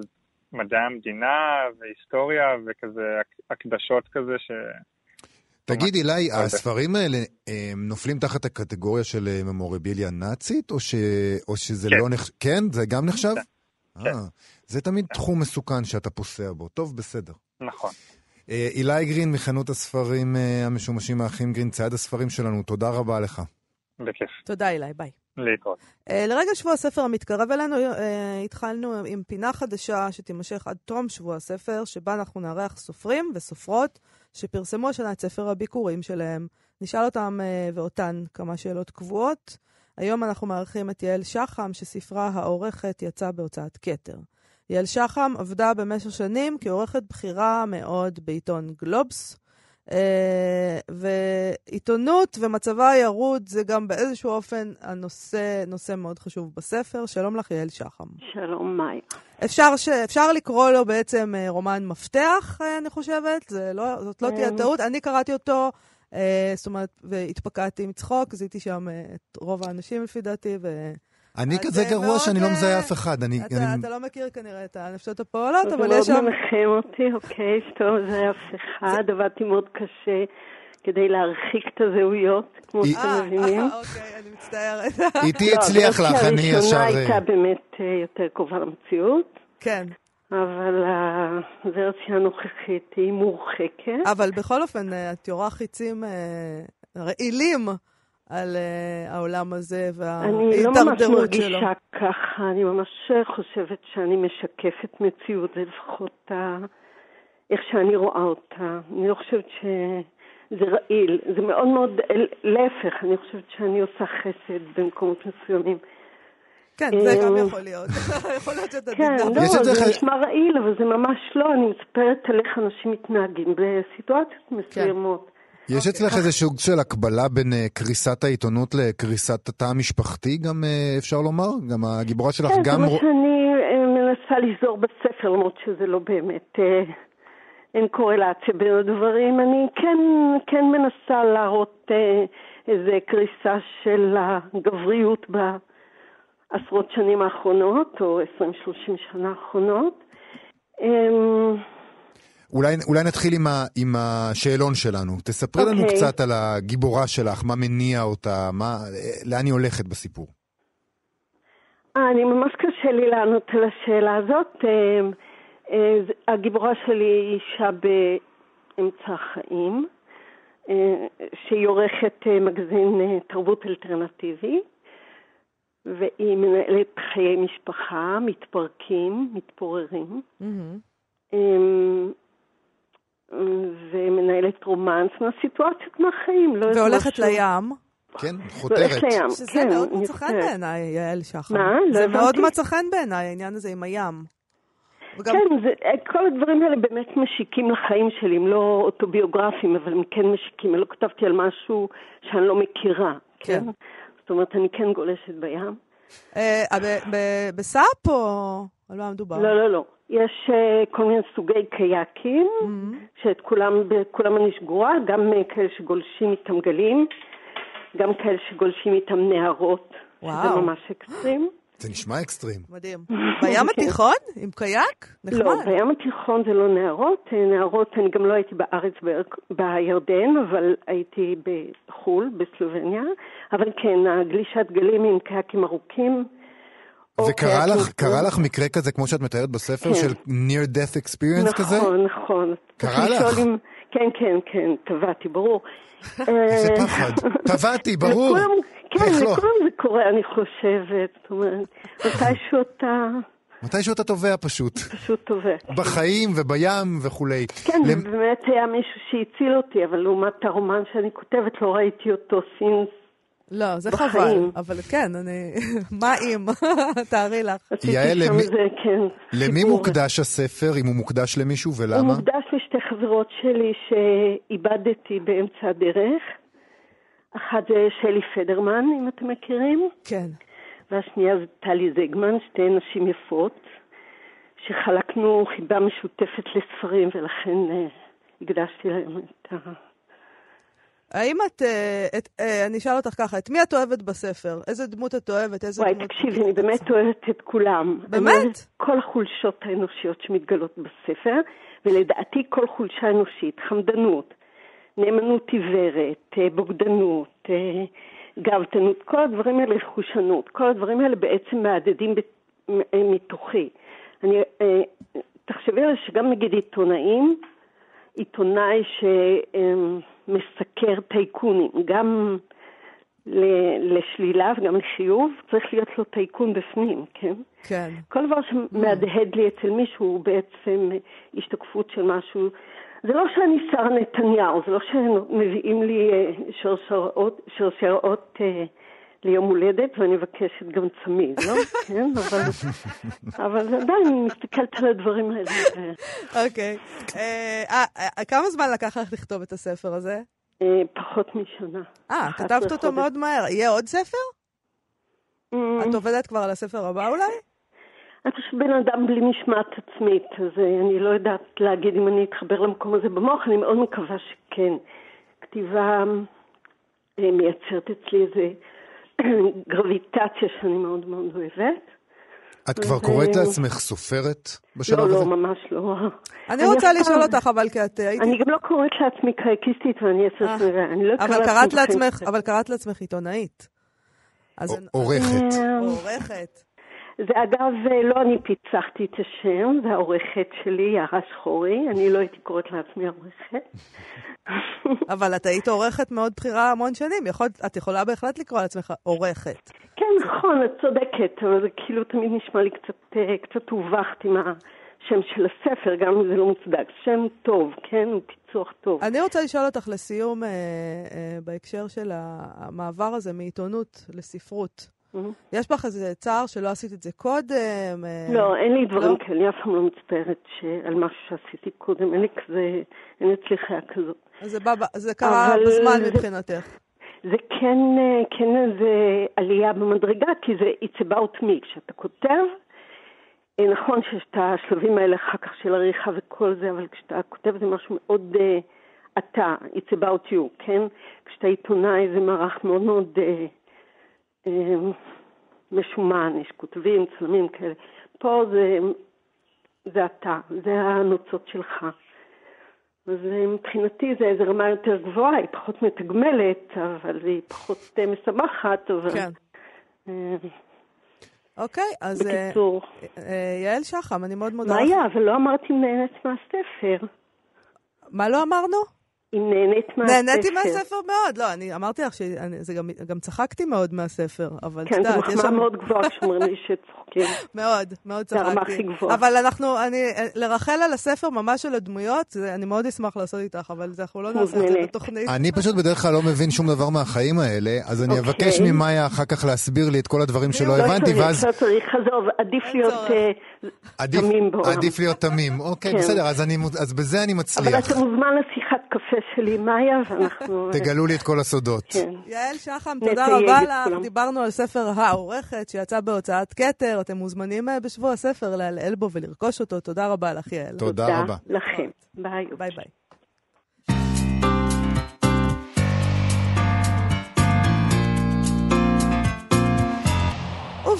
מדעי המדינה והיסטוריה וכזה הקדשות כזה ש... תגיד אילי, הספרים האלה נופלים תחת הקטגוריה של ממורביליה נאצית או ש... או שזה לא נחשב? כן, זה גם נחשב? כן. זה תמיד תחום מסוכן שאתה פוסע בו. טוב, בסדר. נכון. אילי גרין מחנות הספרים המשומשים האחים גרין, צייד הספרים שלנו. תודה רבה לך. בכיף. תודה אילי, ביי. להתראות. לרגע שבוע הספר המתקרב אלינו, התחלנו עם פינה חדשה שתימשך עד תום שבוע הספר, שבה אנחנו נארח סופרים וסופרות שפרסמו השנה את ספר הביקורים שלהם. נשאל אותם ואותן כמה שאלות קבועות. היום אנחנו מארחים את יעל שחם, שספרה העורכת יצא בהוצאת כתר. יעל שחם עבדה במשך שנים כעורכת בחירה מאוד בעיתון גלובס, Uh, ועיתונות ומצבה הירוד זה גם באיזשהו אופן הנושא, נושא מאוד חשוב בספר. שלום לך יעל שחם. שלום מאיה. אפשר, ש... אפשר לקרוא לו בעצם uh, רומן מפתח, uh, אני חושבת, זה לא, זאת לא תהיה טעות. אני קראתי אותו, uh, זאת אומרת, והתפקעתי עם צחוק, זיתי שם uh, את רוב האנשים לפי דעתי ו... אני כזה גרוע שאני לא מזהה אף אחד. אתה לא מכיר כנראה את הנפשות הפועלות, אבל יש שם... זה מאוד מנחם אותי, אוקיי, שאתה מזהה אף אחד, עבדתי מאוד קשה כדי להרחיק את הזהויות, כמו שאתם מבינים. אוקיי, אני מצטערת. איתי הצליח לך, אני ישר... הראשונה הייתה באמת יותר קרובה למציאות. כן. אבל הוורסיה הנוכחית היא מורחקת. אבל בכל אופן, את יורה חיצים רעילים. על uh, העולם הזה וההתדרדרות שלו. אני לא ממש מרגישה ככה, אני ממש חושבת שאני משקפת מציאות, זה לפחות איך שאני רואה אותה. אני לא חושבת שזה רעיל, זה מאוד מאוד, להפך, אני חושבת שאני עושה חסד במקומות מסוימים. כן, זה גם יכול להיות. יכול להיות שאתה תדעת. כן, לא, זה נשמע רעיל, אבל זה ממש לא, אני מספרת על איך אנשים מתנהגים בסיטואציות מסוימות. יש אצלך איזה שוק של הקבלה בין קריסת העיתונות לקריסת התא המשפחתי, גם אפשר לומר? גם הגיבורה שלך גם... כן, זאת אומרת שאני מנסה לזור בספר, למרות שזה לא באמת, אין קורלציה בין הדברים. אני כן מנסה להראות איזה קריסה של הגבריות בעשרות שנים האחרונות, או עשרים שלושים שנה האחרונות. אולי, אולי נתחיל עם, ה, עם השאלון שלנו. תספרי okay. לנו קצת על הגיבורה שלך, מה מניע אותה, מה, לאן היא הולכת בסיפור? אני ממש קשה לי לענות על השאלה הזאת. הגיבורה שלי היא אישה באמצע החיים, שהיא עורכת מגזין תרבות אלטרנטיבי, והיא מנהלת חיי משפחה, מתפרקים, מתפוררים. Mm-hmm. ומנהלת רומנס מהסיטואציות מהחיים. והולכת לים. כן, חותרת. שזה מאוד מצא חן בעיניי, יעל שחם. זה מאוד מצא חן בעיניי, העניין הזה עם הים. כן, כל הדברים האלה באמת משיקים לחיים שלי, הם לא אוטוביוגרפיים, אבל הם כן משיקים. אני לא כתבתי על משהו שאני לא מכירה. זאת אומרת, אני כן גולשת בים. בסאפ או... על מה מדובר? לא, לא, לא. יש כל מיני סוגי קייקים, שאת כולם אני שגורה, גם כאלה שגולשים איתם גלים, גם כאלה שגולשים איתם נהרות, שזה ממש אקסטרים. זה נשמע אקסטרים. מדהים. בים התיכון? עם קייק? נחמד. לא, בים התיכון זה לא נהרות. נהרות, אני גם לא הייתי בארץ בירדן, אבל הייתי בחול, בסלובניה. אבל כן, גלישת גלים עם קייקים ארוכים. וקרה לך, קרה לך מקרה כזה, כמו שאת מתארת בספר, של near death experience כזה? נכון, נכון. קרה לך? כן, כן, כן, טבעתי, ברור. איזה פחד. טבעתי, ברור. כן, לכולם זה קורה, אני חושבת. זאת אומרת, מתישהו אתה... מתישהו אתה טובע פשוט. פשוט טובע. בחיים ובים וכולי. כן, באמת היה מישהו שהציל אותי, אבל לעומת הרומן שאני כותבת, לא ראיתי אותו סינס. לא, זה חבל, אבל כן, אני... מה אם? תארי לך. יעל, למי מוקדש הספר, אם הוא מוקדש למישהו ולמה? הוא מוקדש לשתי חברות שלי שאיבדתי באמצע הדרך. אחת זה שלי פדרמן, אם אתם מכירים. כן. והשנייה זה טלי זגמן, שתי נשים יפות, שחלקנו חיבה משותפת לספרים, ולכן הקדשתי להם את ה... האם את, את, אני אשאל אותך ככה, את מי את אוהבת בספר? איזה דמות את אוהבת? איזה וואי, דמות תקשיב, אני באמת אוהבת את כולם. באמת? כל החולשות האנושיות שמתגלות בספר, ולדעתי כל חולשה אנושית, חמדנות, נאמנות עיוורת, בוגדנות, גאוותנות, כל הדברים האלה, חושנות, כל הדברים האלה בעצם מעדדים מתוכי. אני, תחשבי על שגם נגיד עיתונאים, עיתונאי שמסקר טייקונים, גם לשלילה וגם לחיוב, צריך להיות לו טייקון בפנים, כן? כן. כל דבר שמהדהד לי אצל מישהו הוא בעצם השתקפות של משהו. זה לא שאני שר נתניהו, זה לא שמביאים לי שרשרות, שרשרות ליום הולדת, ואני מבקשת גם צמיד, לא? כן, אבל... אבל עדיין, אני מסתכלת על הדברים האלה. אוקיי. כמה זמן לקח לך לכתוב את הספר הזה? פחות משנה. אה, כתבת אותו מאוד מהר. יהיה עוד ספר? את עובדת כבר על הספר הבא אולי? אני חושב בן אדם בלי משמעת עצמית, אז אני לא יודעת להגיד אם אני אתחבר למקום הזה במוח, אני מאוד מקווה שכן. כתיבה מייצרת אצלי איזה... גרביטציה שאני מאוד מאוד אוהבת. את כבר קוראת לעצמך סופרת בשלב הזה? לא, לא, ממש לא. אני רוצה לשאול אותך, אבל כי את הייתי... אני גם לא קוראת לעצמי קייקיסטית, ואני אצלת נראה. אבל קראת לעצמך עיתונאית. עורכת. עורכת. זה אגב, לא אני פיצחתי את השם, זה העורכת שלי, יערה שחורי, אני לא הייתי קוראת לעצמי עורכת. אבל את היית עורכת מאוד בחירה המון שנים, את יכולה בהחלט לקרוא לעצמך עורכת. כן, נכון, את צודקת, אבל זה כאילו תמיד נשמע לי קצת הובחת עם השם של הספר, גם אם זה לא מוצדק, שם טוב, כן, הוא פיצוח טוב. אני רוצה לשאול אותך לסיום, בהקשר של המעבר הזה מעיתונות לספרות, יש בך איזה צער שלא עשית את זה קודם? לא, אין לי דברים כאלה, אני אף פעם לא מצטערת על מה שעשיתי קודם, אין לי כזה, אין לי צליחה כזאת. אז זה קרה בזמן מבחינתך. זה כן, כן איזה עלייה במדרגה, כי זה it's about me, כשאתה כותב, נכון שיש את השלבים האלה אחר כך של עריכה וכל זה, אבל כשאתה כותב זה משהו מאוד אתה, it's about you, כן? כשאתה עיתונאי זה מערך מאוד מאוד... משומן, יש כותבים, צלמים כאלה. פה זה, זה אתה, זה הנוצות שלך. אז מבחינתי זה איזו רמה יותר גבוהה, היא פחות מתגמלת, אבל היא פחות משמחת. אבל... כן. אוקיי, אז... בקיצור. יעל שחם, אני מאוד מודה. מה היה? אבל לא אמרתי אם נהנית מהספר. מה לא אמרנו? אם נהנית מהספר. נהניתי מהספר מאוד, לא, אני אמרתי לך שגם צחקתי מאוד מהספר, אבל... כן, זה מחמאה מאוד גבוהה כשאומרים לי שצוחקים. מאוד, מאוד צחקתי. אבל אנחנו, לרחל על הספר ממש של הדמויות, אני מאוד אשמח לעשות איתך, אבל אנחנו לא נעשה את זה בתוכנית. אני פשוט בדרך כלל לא מבין שום דבר מהחיים האלה, אז אני אבקש ממאיה אחר כך להסביר לי את כל הדברים שלא הבנתי, ואז... לא צריך, חזוב, עדיף להיות... עדיף להיות תמים, אוקיי, בסדר, אז בזה אני מצליח. אבל אתה מוזמן לשיחת קפה הנושא שלי מאיה, ואנחנו... תגלו לי את כל הסודות. כן. יעל שחם, תודה רבה לך. דיברנו על ספר העורכת שיצא בהוצאת כתר. אתם מוזמנים בשבוע הספר להלעל בו ולרכוש אותו. תודה רבה לך, יעל. תודה רבה. תודה לכם. ביי ביי.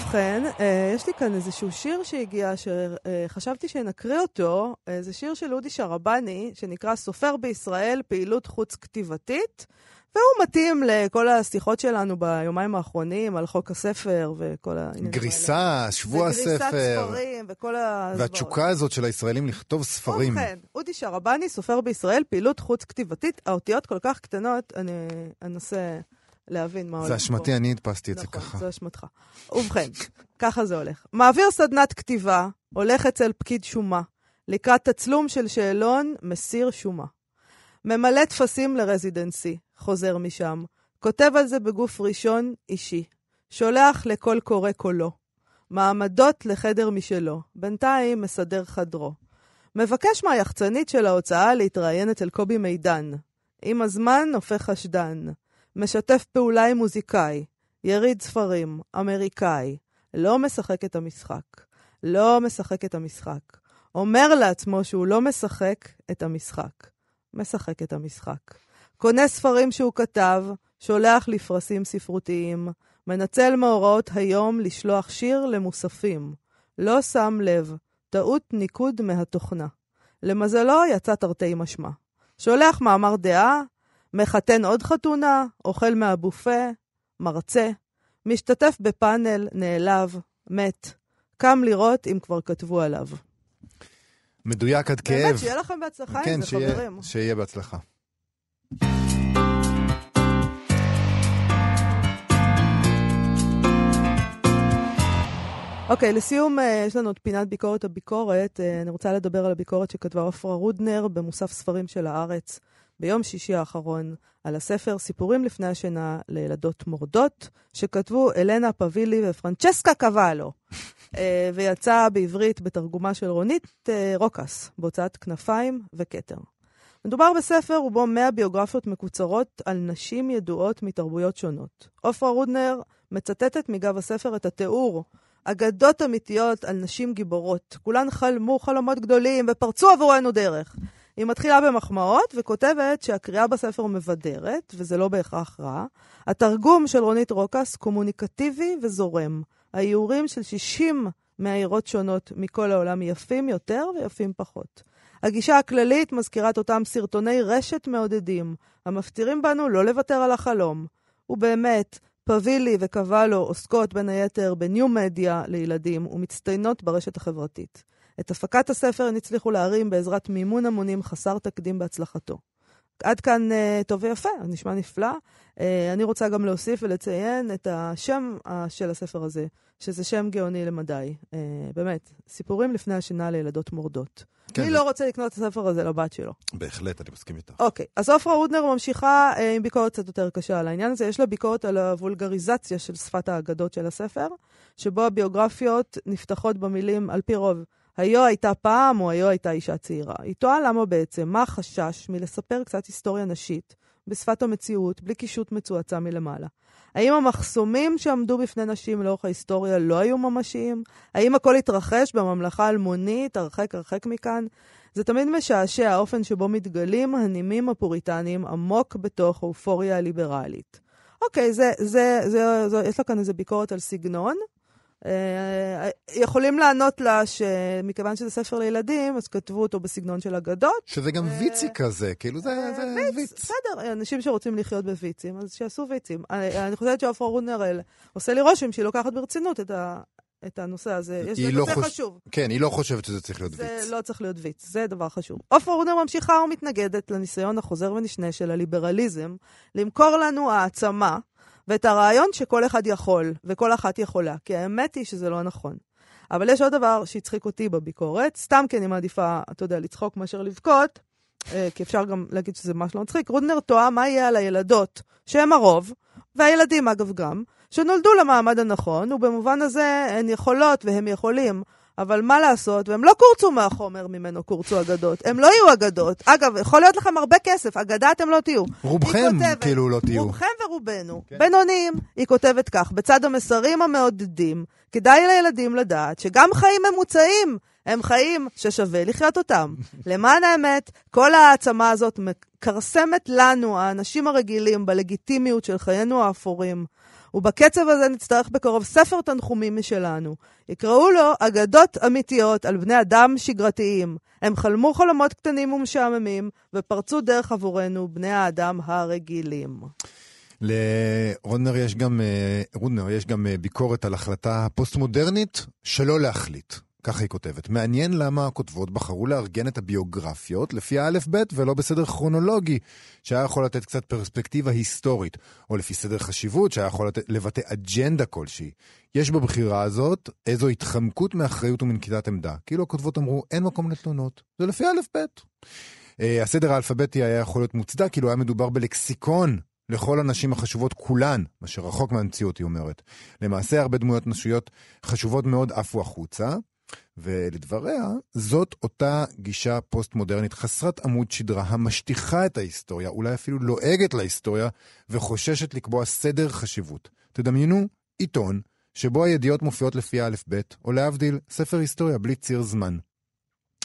ובכן, יש לי כאן איזשהו שיר שהגיע, שחשבתי שנקריא אותו. זה שיר של אודי שרבני, שנקרא סופר בישראל, פעילות חוץ כתיבתית, והוא מתאים לכל השיחות שלנו ביומיים האחרונים, על חוק הספר וכל העניינים. גריסה, שבוע הספר. וגריסת ספרים וכל הזמן. והתשוקה הזאת של הישראלים לכתוב ספרים. ובכן, אודי שרבני, סופר בישראל, פעילות חוץ כתיבתית. האותיות כל כך קטנות, אני אנסה... להבין מה הולך פה. זה אשמתי, אני הדפסתי את זה ככה. נכון, זה אשמתך. ובכן, ככה זה הולך. מעביר סדנת כתיבה, הולך אצל פקיד שומה, לקראת תצלום של שאלון, מסיר שומה. ממלא תפסים לרזידנסי, חוזר משם, כותב על זה בגוף ראשון אישי, שולח לכל קורא קולו, מעמדות לחדר משלו, בינתיים מסדר חדרו. מבקש מהיחצנית של ההוצאה להתראיין אצל קובי מידן. עם הזמן הופך חשדן. משתף פעולה עם מוזיקאי, יריד ספרים, אמריקאי, לא משחק את המשחק, לא משחק את המשחק, אומר לעצמו שהוא לא משחק את המשחק, משחק את המשחק, קונה ספרים שהוא כתב, שולח לפרסים ספרותיים, מנצל מהוראות היום לשלוח שיר למוספים, לא שם לב, טעות ניקוד מהתוכנה, למזלו יצא תרתי משמע, שולח מאמר דעה, מחתן עוד חתונה, אוכל מהבופה, מרצה, משתתף בפאנל, נעלב, מת, קם לראות אם כבר כתבו עליו. מדויק עד כאב. באמת, שיהיה לכם בהצלחה עם זה, חברים. שיהיה בהצלחה. אוקיי, okay, לסיום, יש לנו את פינת ביקורת הביקורת. אני רוצה לדבר על הביקורת שכתבה עופרה רודנר במוסף ספרים של הארץ. ביום שישי האחרון, על הספר סיפורים לפני השינה לילדות מורדות, שכתבו אלנה פבילי ופרנצ'סקה קוואלו, ויצא בעברית בתרגומה של רונית רוקאס, בהוצאת כנפיים וכתר. מדובר בספר ובו מאה ביוגרפיות מקוצרות על נשים ידועות מתרבויות שונות. עופרה רודנר מצטטת מגב הספר את התיאור, אגדות אמיתיות על נשים גיבורות. כולן חלמו חלומות גדולים ופרצו עבורנו דרך. היא מתחילה במחמאות וכותבת שהקריאה בספר מבדרת, וזה לא בהכרח רע. התרגום של רונית רוקאס קומוניקטיבי וזורם. האיורים של שישים מהעירות שונות מכל העולם יפים יותר ויפים פחות. הגישה הכללית מזכירת אותם סרטוני רשת מעודדים, המפתירים בנו לא לוותר על החלום. ובאמת, פבילי וקוואלו עוסקות בין היתר בניו מדיה לילדים ומצטיינות ברשת החברתית. את הפקת הספר הן הצליחו להרים בעזרת מימון המונים חסר תקדים בהצלחתו. עד כאן uh, טוב ויפה, נשמע נפלא. Uh, אני רוצה גם להוסיף ולציין את השם uh, של הספר הזה, שזה שם גאוני למדי. Uh, באמת, סיפורים לפני השינה לילדות מורדות. כן. מי לא רוצה לקנות את הספר הזה לבת שלו? בהחלט, אני מסכים איתך. אוקיי, okay. אז עופרה רודנר ממשיכה uh, עם ביקורת קצת יותר קשה על העניין הזה. יש לה ביקורת על הוולגריזציה של שפת האגדות של הספר, שבו הביוגרפיות נפתחות במילים על פי רוב, היו הייתה פעם או היו הייתה אישה צעירה. היא תוהה למה בעצם, מה החשש מלספר קצת היסטוריה נשית, בשפת המציאות, בלי קישוט מצועצע מלמעלה. האם המחסומים שעמדו בפני נשים לאורך ההיסטוריה לא היו ממשיים? האם הכל התרחש בממלכה אלמונית, הרחק הרחק מכאן? זה תמיד משעשע האופן שבו מתגלים הנימים הפוריטניים עמוק בתוך האופוריה הליברלית. אוקיי, זה, זה, זה, זה, יש לה כאן איזה ביקורת על סגנון, יכולים לענות לה שמכיוון שזה ספר לילדים אז כתבו אותו בסגנון של אגדות, שזה גם ויצי כזה, כאילו זה ויץ, בסדר, אנשים שרוצים לחיות בויצים אז שיעשו ויצים. אני חושבת שעופרה רודנר עושה לי רושם שהיא לוקחת ברצינות את הנושא הזה, יש לזה חשוב. כן, היא לא חושבת שזה צריך להיות ויץ, זה לא צריך להיות ויץ, זה דבר חשוב. עופרה רודנר ממשיכה ומתנגדת לניסיון החוזר ונשנה של הליברליזם למכור לנו העצמה ואת הרעיון שכל אחד יכול, וכל אחת יכולה, כי האמת היא שזה לא נכון. אבל יש עוד דבר שהצחיק אותי בביקורת, סתם כי אני מעדיפה, אתה יודע, לצחוק מאשר לבכות, כי אפשר גם להגיד שזה ממש לא מצחיק. רודנר טועה מה יהיה על הילדות, שהם הרוב, והילדים אגב גם, שנולדו למעמד הנכון, ובמובן הזה הן יכולות והם יכולים, אבל מה לעשות, והם לא קורצו מהחומר ממנו, קורצו אגדות. הם לא יהיו אגדות. אגב, יכול להיות לכם הרבה כסף, אגדה אתם לא תהיו. רובכם כאילו לא תהיו. רובכם ורובנו. בינוניים, היא כותבת כך, בצד המסרים המעודדים, כדאי לילדים לדעת שגם חיים ממוצעים, הם חיים ששווה לחיות אותם. למען האמת, כל העצמה הזאת מקרסמת לנו, האנשים הרגילים, בלגיטימיות של חיינו האפורים. ובקצב הזה נצטרך בקרוב ספר תנחומים משלנו. יקראו לו אגדות אמיתיות על בני אדם שגרתיים. הם חלמו חלומות קטנים ומשעממים, ופרצו דרך עבורנו בני האדם הרגילים. לרודנר יש גם, רודנר יש גם ביקורת על החלטה הפוסט-מודרנית שלא להחליט. ככה היא כותבת. מעניין למה הכותבות בחרו לארגן את הביוגרפיות לפי האלף ב' ולא בסדר כרונולוגי, שהיה יכול לתת קצת פרספקטיבה היסטורית, או לפי סדר חשיבות, שהיה יכול לת... לבטא אג'נדה כלשהי. יש בבחירה הזאת איזו התחמקות מאחריות ומנקיטת עמדה. כאילו הכותבות אמרו, אין מקום לתלונות. זה לפי האלף ב'. אה, הסדר האלפבטי היה יכול להיות מוצדק, כאילו היה מדובר בלקסיקון, לכל הנשים החשובות כולן, מה שרחוק מהמציאות, היא אומרת. למעשה, הרבה דמויות נשיות חשובות מאוד עפו החוצה. ולדבריה, זאת אותה גישה פוסט-מודרנית חסרת עמוד שדרה, המשטיחה את ההיסטוריה, אולי אפילו לועגת להיסטוריה, וחוששת לקבוע סדר חשיבות. תדמיינו עיתון שבו הידיעות מופיעות לפי א' ב', או להבדיל ספר היסטוריה בלי ציר זמן.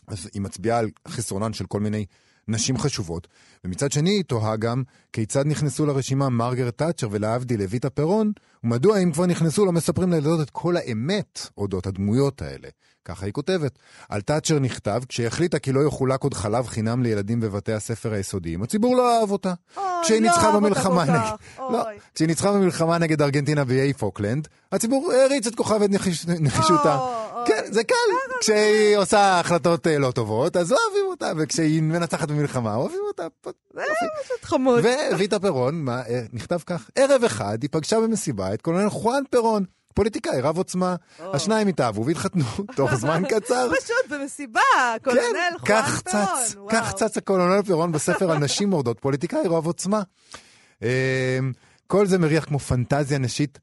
אז היא מצביעה על חסרונן של כל מיני נשים חשובות, ומצד שני היא תוהה גם כיצד נכנסו לרשימה מרגרט תאצ'ר ולהבדיל לויטה פרון, ומדוע אם כבר נכנסו לא מספרים לילדות את כל האמת אודות הדמויות האלה. ככה היא כותבת. על תאצ'ר נכתב כשהחליטה כי לא יחולק עוד חלב חינם לילדים בבתי הספר היסודיים. הציבור לא אהב אותה. כשהיא ניצחה במלחמה נגד... לא, כשהיא ניצחה במלחמה נגד ארגנטינה ואיי פוקלנד, הציבור הריץ את כוכבת נחישותה. כן, זה קל. כשהיא עושה החלטות לא טובות, אז אוהבים אותה, וכשהיא מנצחת במלחמה, אוהבים אותה. זה פשוט חמוד. וויטה פרון, נכתב כך, ערב אחד היא פגשה במסיבה את קולונל חואן פירון, פוליטיקאי רב עוצמה, השניים התאהבו והתחתנו תוך זמן קצר. פשוט במסיבה, קולונל חואן פירון. כך צץ הקולונל פירון בספר הנשים מורדות, פוליטיקאי רב עוצמה. כל זה מריח כמו פנטזיה נשית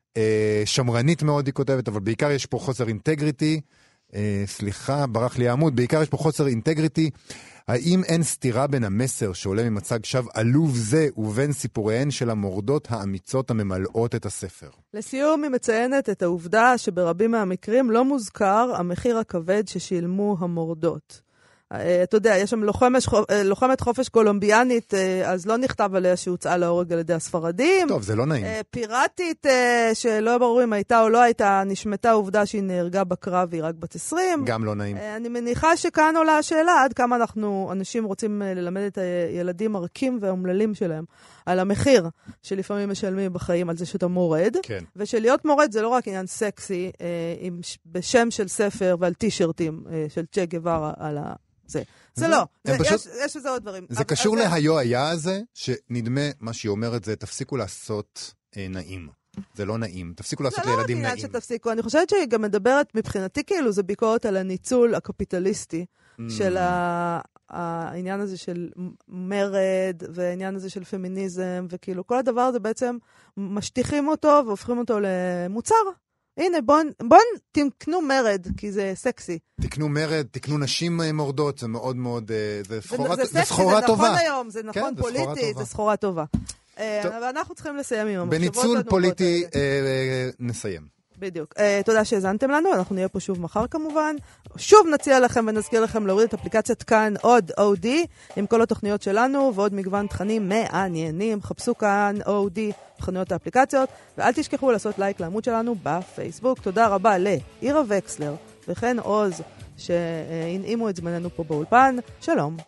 שמרנית מאוד, היא כותבת, אבל בעיקר יש פה חוסר אינטגריטי, סליחה, ברח לי העמוד, בעיקר יש פה חוסר אינטגריטי. האם אין סתירה בין המסר שעולה ממצג שווא עלוב זה ובין סיפוריהן של המורדות האמיצות הממלאות את הספר? לסיום היא מציינת את העובדה שברבים מהמקרים לא מוזכר המחיר הכבד ששילמו המורדות. אתה יודע, יש שם לוחמת חופש קולומביאנית, אז לא נכתב עליה שהוצאה להורג על ידי הספרדים. טוב, זה לא נעים. פיראטית, שלא ברור אם הייתה או לא הייתה, נשמתה העובדה שהיא נהרגה בקרב, היא רק בת עשרים. גם לא נעים. אני מניחה שכאן עולה השאלה, עד כמה אנחנו, אנשים רוצים ללמד את הילדים הרכים והאומללים שלהם, על המחיר שלפעמים משלמים בחיים, על זה שאתה מורד. כן. ושלהיות מורד זה לא רק עניין סקסי, בשם של ספר ועל טישרטים של צ'ה גווארה על ה... זה. זה, זה לא, זה, פשוט, יש, יש לזה עוד דברים. זה אבל, קשור אז... להיו היה הזה, שנדמה מה שהיא אומרת זה, תפסיקו לעשות אה, נעים. זה לא נעים, תפסיקו לעשות לא לילדים נעים. שתפסיקו. אני חושבת שהיא גם מדברת, מבחינתי כאילו, זה ביקורת על הניצול הקפיטליסטי, mm. של ה... העניין הזה של מרד, והעניין הזה של פמיניזם, וכאילו כל הדבר הזה בעצם, משטיחים אותו והופכים אותו למוצר. הנה, בואו בוא, תקנו מרד, כי זה סקסי. תקנו מרד, תקנו נשים מורדות, זה מאוד מאוד, זה סחורה טובה. זה סחורה טובה. זה נכון היום, זה נכון כן, פוליטי, זה סחורה טובה. אבל אנחנו צריכים לסיים עם המחשבות. בניצול פוליטי אה, אה, נסיים. בדיוק. אה, תודה שהזנתם לנו, אנחנו נהיה פה שוב מחר כמובן. שוב נציע לכם ונזכיר לכם להוריד את אפליקציית כאן עוד אודי, עם כל התוכניות שלנו ועוד מגוון תכנים מעניינים. חפשו כאן אודי. בחנויות האפליקציות, ואל תשכחו לעשות לייק לעמוד שלנו בפייסבוק. תודה רבה לאירה וקסלר וכן עוז שהנעימו את זמננו פה באולפן. שלום.